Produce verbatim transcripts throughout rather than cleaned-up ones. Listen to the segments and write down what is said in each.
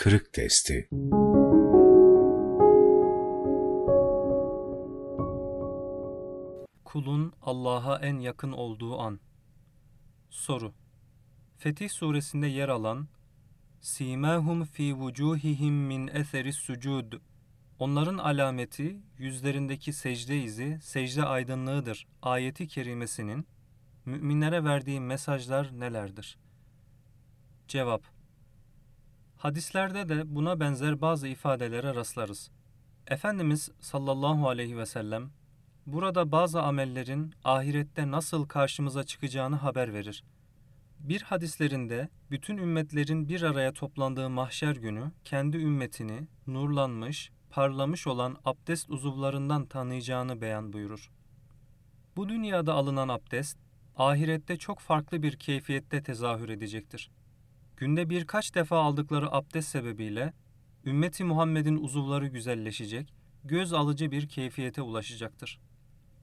Kırık testi. Kulun Allah'a en yakın olduğu an. Soru: Fetih Suresi'nde yer alan "Simâhum fî vucûhihim min eseris sucud" onların alameti yüzlerindeki secde izi, secde aydınlığıdır ayeti kerimesinin müminlere verdiği mesajlar nelerdir? Cevap: Hadislerde de buna benzer bazı ifadelere rastlarız. Efendimiz sallallahu aleyhi ve sellem burada bazı amellerin ahirette nasıl karşımıza çıkacağını haber verir. Bir hadislerinde bütün ümmetlerin bir araya toplandığı mahşer günü kendi ümmetini nurlanmış, parlamış olan abdest uzuvlarından tanıyacağını beyan buyurur. Bu dünyada alınan abdest, ahirette çok farklı bir keyfiyette tezahür edecektir. Günde birkaç defa aldıkları abdest sebebiyle ümmeti Muhammed'in uzuvları güzelleşecek, göz alıcı bir keyfiyete ulaşacaktır.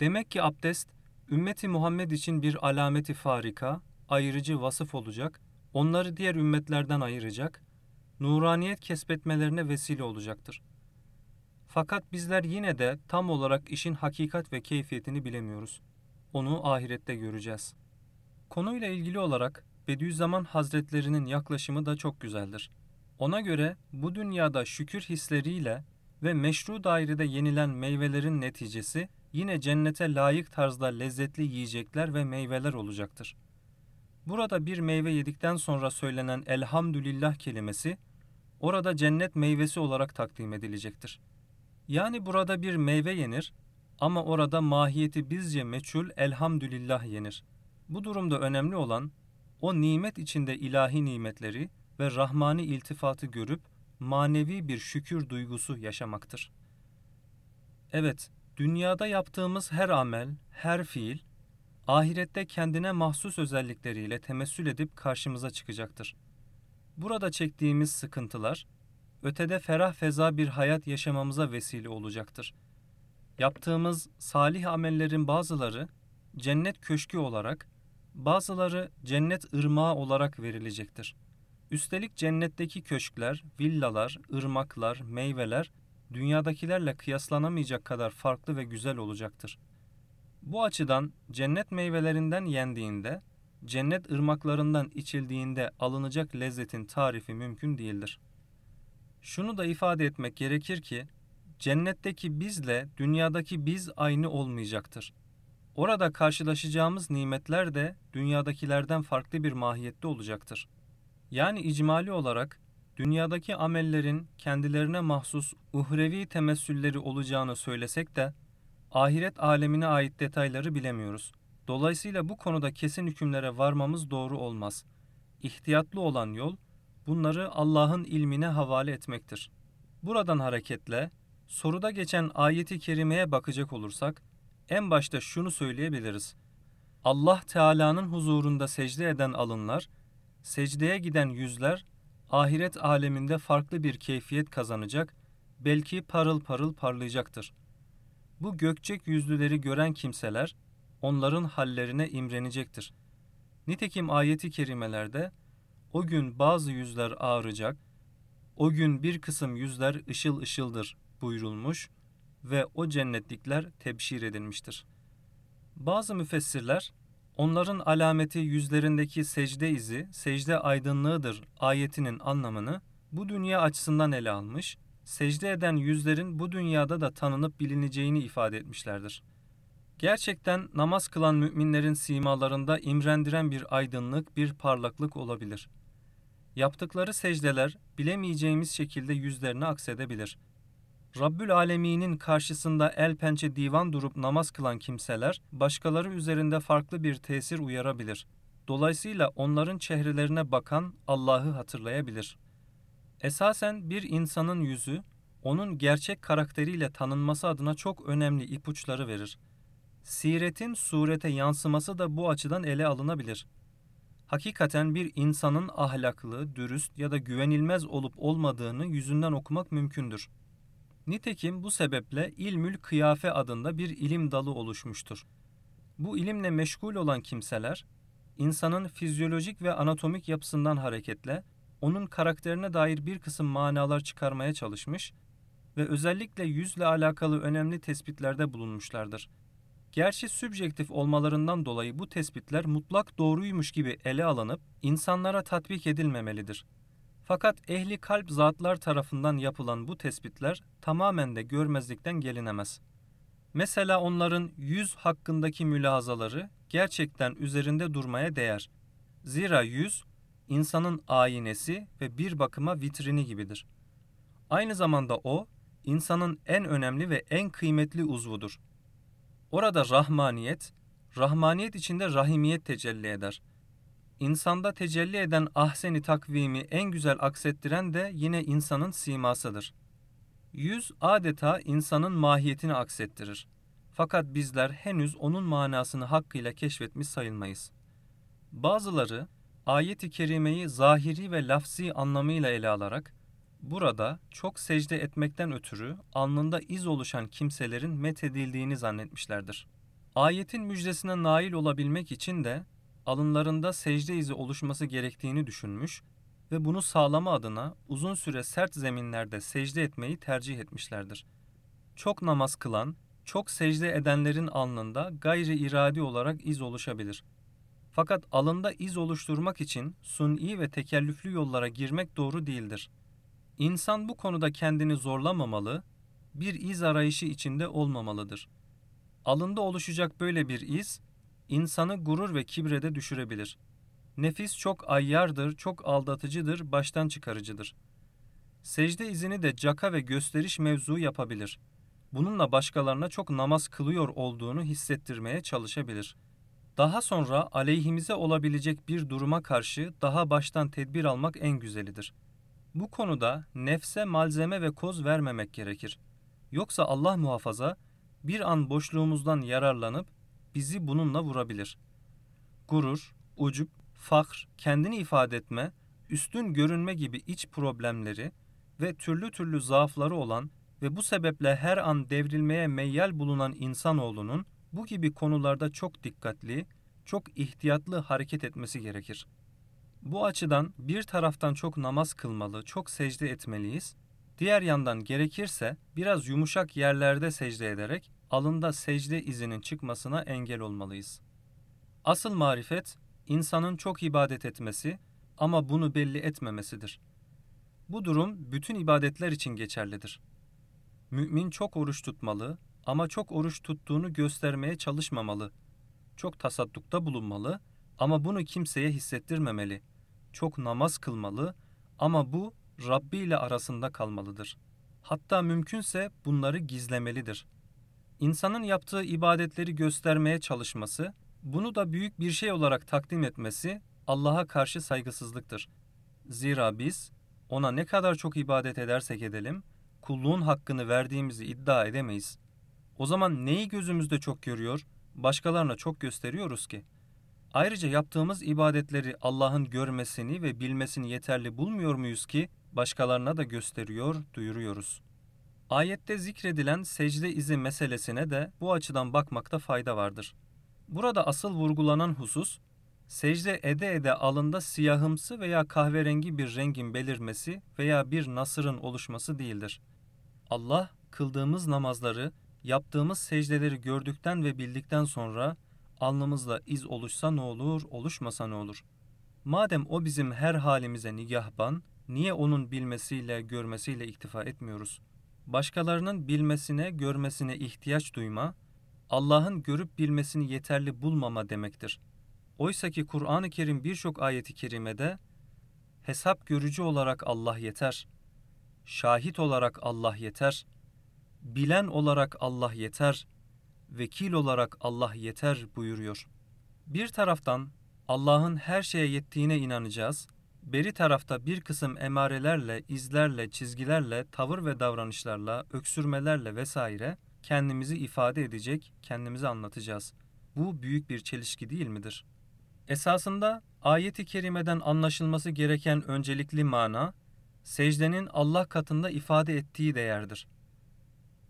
Demek ki abdest, ümmeti Muhammed için bir alameti farika, ayırıcı vasıf olacak, onları diğer ümmetlerden ayıracak, nuraniyet kesbetmelerine vesile olacaktır. Fakat bizler yine de tam olarak işin hakikat ve keyfiyetini bilemiyoruz. Onu ahirette göreceğiz. Konuyla ilgili olarak Bediüzzaman Hazretlerinin yaklaşımı da çok güzeldir. Ona göre bu dünyada şükür hisleriyle ve meşru dairede yenilen meyvelerin neticesi yine cennete layık tarzda lezzetli yiyecekler ve meyveler olacaktır. Burada bir meyve yedikten sonra söylenen elhamdülillah kelimesi orada cennet meyvesi olarak takdim edilecektir. Yani burada bir meyve yenir ama orada mahiyeti bizce meçhul elhamdülillah yenir. Bu durumda önemli olan o nimet içinde ilahi nimetleri ve rahmani iltifatı görüp manevi bir şükür duygusu yaşamaktır. Evet, dünyada yaptığımız her amel, her fiil, ahirette kendine mahsus özellikleriyle temessül edip karşımıza çıkacaktır. Burada çektiğimiz sıkıntılar, ötede ferah feza bir hayat yaşamamıza vesile olacaktır. Yaptığımız salih amellerin bazıları cennet köşkü olarak, bazıları cennet ırmağı olarak verilecektir. Üstelik cennetteki köşkler, villalar, ırmaklar, meyveler dünyadakilerle kıyaslanamayacak kadar farklı ve güzel olacaktır. Bu açıdan cennet meyvelerinden yendiğinde, cennet ırmaklarından içildiğinde alınacak lezzetin tarifi mümkün değildir. Şunu da ifade etmek gerekir ki, cennetteki bizle dünyadaki biz aynı olmayacaktır. Orada karşılaşacağımız nimetler de dünyadakilerden farklı bir mahiyette olacaktır. Yani icmali olarak dünyadaki amellerin kendilerine mahsus uhrevi temessülleri olacağını söylesek de ahiret alemine ait detayları bilemiyoruz. Dolayısıyla bu konuda kesin hükümlere varmamız doğru olmaz. İhtiyatlı olan yol bunları Allah'ın ilmine havale etmektir. Buradan hareketle soruda geçen ayeti kerimeye bakacak olursak en başta şunu söyleyebiliriz. Allah Teala'nın huzurunda secde eden alınlar, secdeye giden yüzler ahiret aleminde farklı bir keyfiyet kazanacak, belki parıl parıl parlayacaktır. Bu gökçek yüzlüleri gören kimseler onların hallerine imrenecektir. Nitekim ayeti kerimelerde o gün bazı yüzler ağaracak, o gün bir kısım yüzler ışıl ışıldır buyurulmuş ve o cennetlikler tebşir edilmiştir. Bazı müfessirler, onların alameti yüzlerindeki secde izi, secde aydınlığıdır ayetinin anlamını bu dünya açısından ele almış, secde eden yüzlerin bu dünyada da tanınıp bilineceğini ifade etmişlerdir. Gerçekten namaz kılan müminlerin simalarında imrendiren bir aydınlık, bir parlaklık olabilir. Yaptıkları secdeler bilemeyeceğimiz şekilde yüzlerine aksedebilir. Rabbül Alemin'in karşısında el pençe divan durup namaz kılan kimseler, başkaları üzerinde farklı bir tesir uyarabilir. Dolayısıyla onların çehrelerine bakan Allah'ı hatırlayabilir. Esasen bir insanın yüzü, onun gerçek karakteriyle tanınması adına çok önemli ipuçları verir. Siretin surete yansıması da bu açıdan ele alınabilir. Hakikaten bir insanın ahlaklı, dürüst ya da güvenilmez olup olmadığını yüzünden okumak mümkündür. Nitekim bu sebeple ilmül kıyafe adında bir ilim dalı oluşmuştur. Bu ilimle meşgul olan kimseler, insanın fizyolojik ve anatomik yapısından hareketle onun karakterine dair bir kısım manalar çıkarmaya çalışmış ve özellikle yüzle alakalı önemli tespitlerde bulunmuşlardır. Gerçi sübjektif olmalarından dolayı bu tespitler mutlak doğruymuş gibi ele alınıp insanlara tatbik edilmemelidir. Fakat ehli kalp zatlar tarafından yapılan bu tespitler tamamen de görmezlikten gelinemez. Mesela onların yüz hakkındaki mülahazaları gerçekten üzerinde durmaya değer. Zira yüz, insanın aynesi ve bir bakıma vitrini gibidir. Aynı zamanda o, insanın en önemli ve en kıymetli uzvudur. Orada rahmaniyet, rahmaniyet içinde rahimiyet tecelli eder. İnsanda tecelli eden ahsen-i takvimi en güzel aksettiren de yine insanın simasıdır. Yüz adeta insanın mahiyetini aksettirir. Fakat bizler henüz onun manasını hakkıyla keşfetmiş sayılmayız. Bazıları ayet-i kerimeyi zahiri ve lafzi anlamıyla ele alarak, burada çok secde etmekten ötürü alnında iz oluşan kimselerin methedildiğini zannetmişlerdir. Ayetin müjdesine nail olabilmek için de alınlarında secde izi oluşması gerektiğini düşünmüş ve bunu sağlama adına uzun süre sert zeminlerde secde etmeyi tercih etmişlerdir. Çok namaz kılan, çok secde edenlerin alnında gayri iradi olarak iz oluşabilir. Fakat alında iz oluşturmak için suni ve tekellüflü yollara girmek doğru değildir. İnsan bu konuda kendini zorlamamalı, bir iz arayışı içinde olmamalıdır. Alında oluşacak böyle bir iz, insanı gurur ve kibre de düşürebilir. Nefis çok ayyardır, çok aldatıcıdır, baştan çıkarıcıdır. Secde izini de caka ve gösteriş mevzu yapabilir. Bununla başkalarına çok namaz kılıyor olduğunu hissettirmeye çalışabilir. Daha sonra aleyhimize olabilecek bir duruma karşı daha baştan tedbir almak en güzelidir. Bu konuda nefse malzeme ve koz vermemek gerekir. Yoksa Allah muhafaza bir an boşluğumuzdan yararlanıp bizi bununla vurabilir. Gurur, ucup, fahr, kendini ifade etme, üstün görünme gibi iç problemleri ve türlü türlü zaafları olan ve bu sebeple her an devrilmeye meyyal bulunan insanoğlunun bu gibi konularda çok dikkatli, çok ihtiyatlı hareket etmesi gerekir. Bu açıdan bir taraftan çok namaz kılmalı, çok secde etmeliyiz, diğer yandan gerekirse biraz yumuşak yerlerde secde ederek alında secde izinin çıkmasına engel olmalıyız. Asıl marifet, insanın çok ibadet etmesi ama bunu belli etmemesidir. Bu durum bütün ibadetler için geçerlidir. Mümin çok oruç tutmalı ama çok oruç tuttuğunu göstermeye çalışmamalı. Çok tasaddukta bulunmalı ama bunu kimseye hissettirmemeli. Çok namaz kılmalı ama bu Rabbi ile arasında kalmalıdır. Hatta mümkünse bunları gizlemelidir. İnsanın yaptığı ibadetleri göstermeye çalışması, bunu da büyük bir şey olarak takdim etmesi Allah'a karşı saygısızlıktır. Zira biz ona ne kadar çok ibadet edersek edelim, kulluğun hakkını verdiğimizi iddia edemeyiz. O zaman neyi gözümüzde çok görüyor, başkalarına çok gösteriyoruz ki? Ayrıca yaptığımız ibadetleri Allah'ın görmesini ve bilmesini yeterli bulmuyor muyuz ki başkalarına da gösteriyor, duyuruyoruz? Ayette zikredilen secde izi meselesine de bu açıdan bakmakta fayda vardır. Burada asıl vurgulanan husus, secde ede ede alında siyahımsı veya kahverengi bir rengin belirmesi veya bir nasırın oluşması değildir. Allah, kıldığımız namazları, yaptığımız secdeleri gördükten ve bildikten sonra alnımızda iz oluşsa ne olur, oluşmasa ne olur? Madem o bizim her halimize nigahban, niye onun bilmesiyle, görmesiyle iktifa etmiyoruz? Başkalarının bilmesine, görmesine ihtiyaç duyma, Allah'ın görüp bilmesini yeterli bulmama demektir. Oysaki Kur'an-ı Kerim birçok ayeti kerimede hesap görücü olarak Allah yeter, şahit olarak Allah yeter, bilen olarak Allah yeter, vekil olarak Allah yeter buyuruyor. Bir taraftan Allah'ın her şeye yettiğine inanacağız, beri tarafta bir kısım emarelerle, izlerle, çizgilerle, tavır ve davranışlarla, öksürmelerle vesaire kendimizi ifade edecek, kendimizi anlatacağız. Bu büyük bir çelişki değil midir? Esasında ayet-i kerimeden anlaşılması gereken öncelikli mana, secdenin Allah katında ifade ettiği değerdir.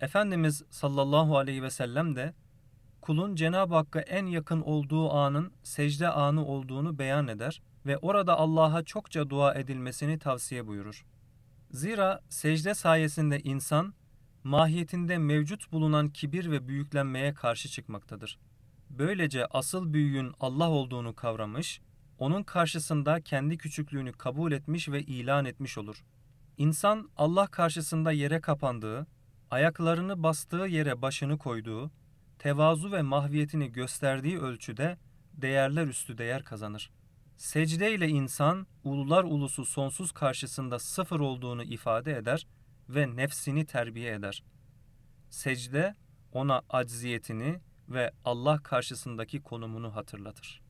Efendimiz sallallahu aleyhi ve sellem de kulun Cenab-ı Hakk'a en yakın olduğu anın secde anı olduğunu beyan eder ve orada Allah'a çokça dua edilmesini tavsiye buyurur. Zira secde sayesinde insan, mahiyetinde mevcut bulunan kibir ve büyüklenmeye karşı çıkmaktadır. Böylece asıl büyüğün Allah olduğunu kavramış, onun karşısında kendi küçüklüğünü kabul etmiş ve ilan etmiş olur. İnsan Allah karşısında yere kapandığı, ayaklarını bastığı yere başını koyduğu, tevazu ve mahviyetini gösterdiği ölçüde değerler üstü değer kazanır. Secde ile insan, ulular ulusu sonsuz karşısında sıfır olduğunu ifade eder ve nefsini terbiye eder. Secde, ona acziyetini ve Allah karşısındaki konumunu hatırlatır.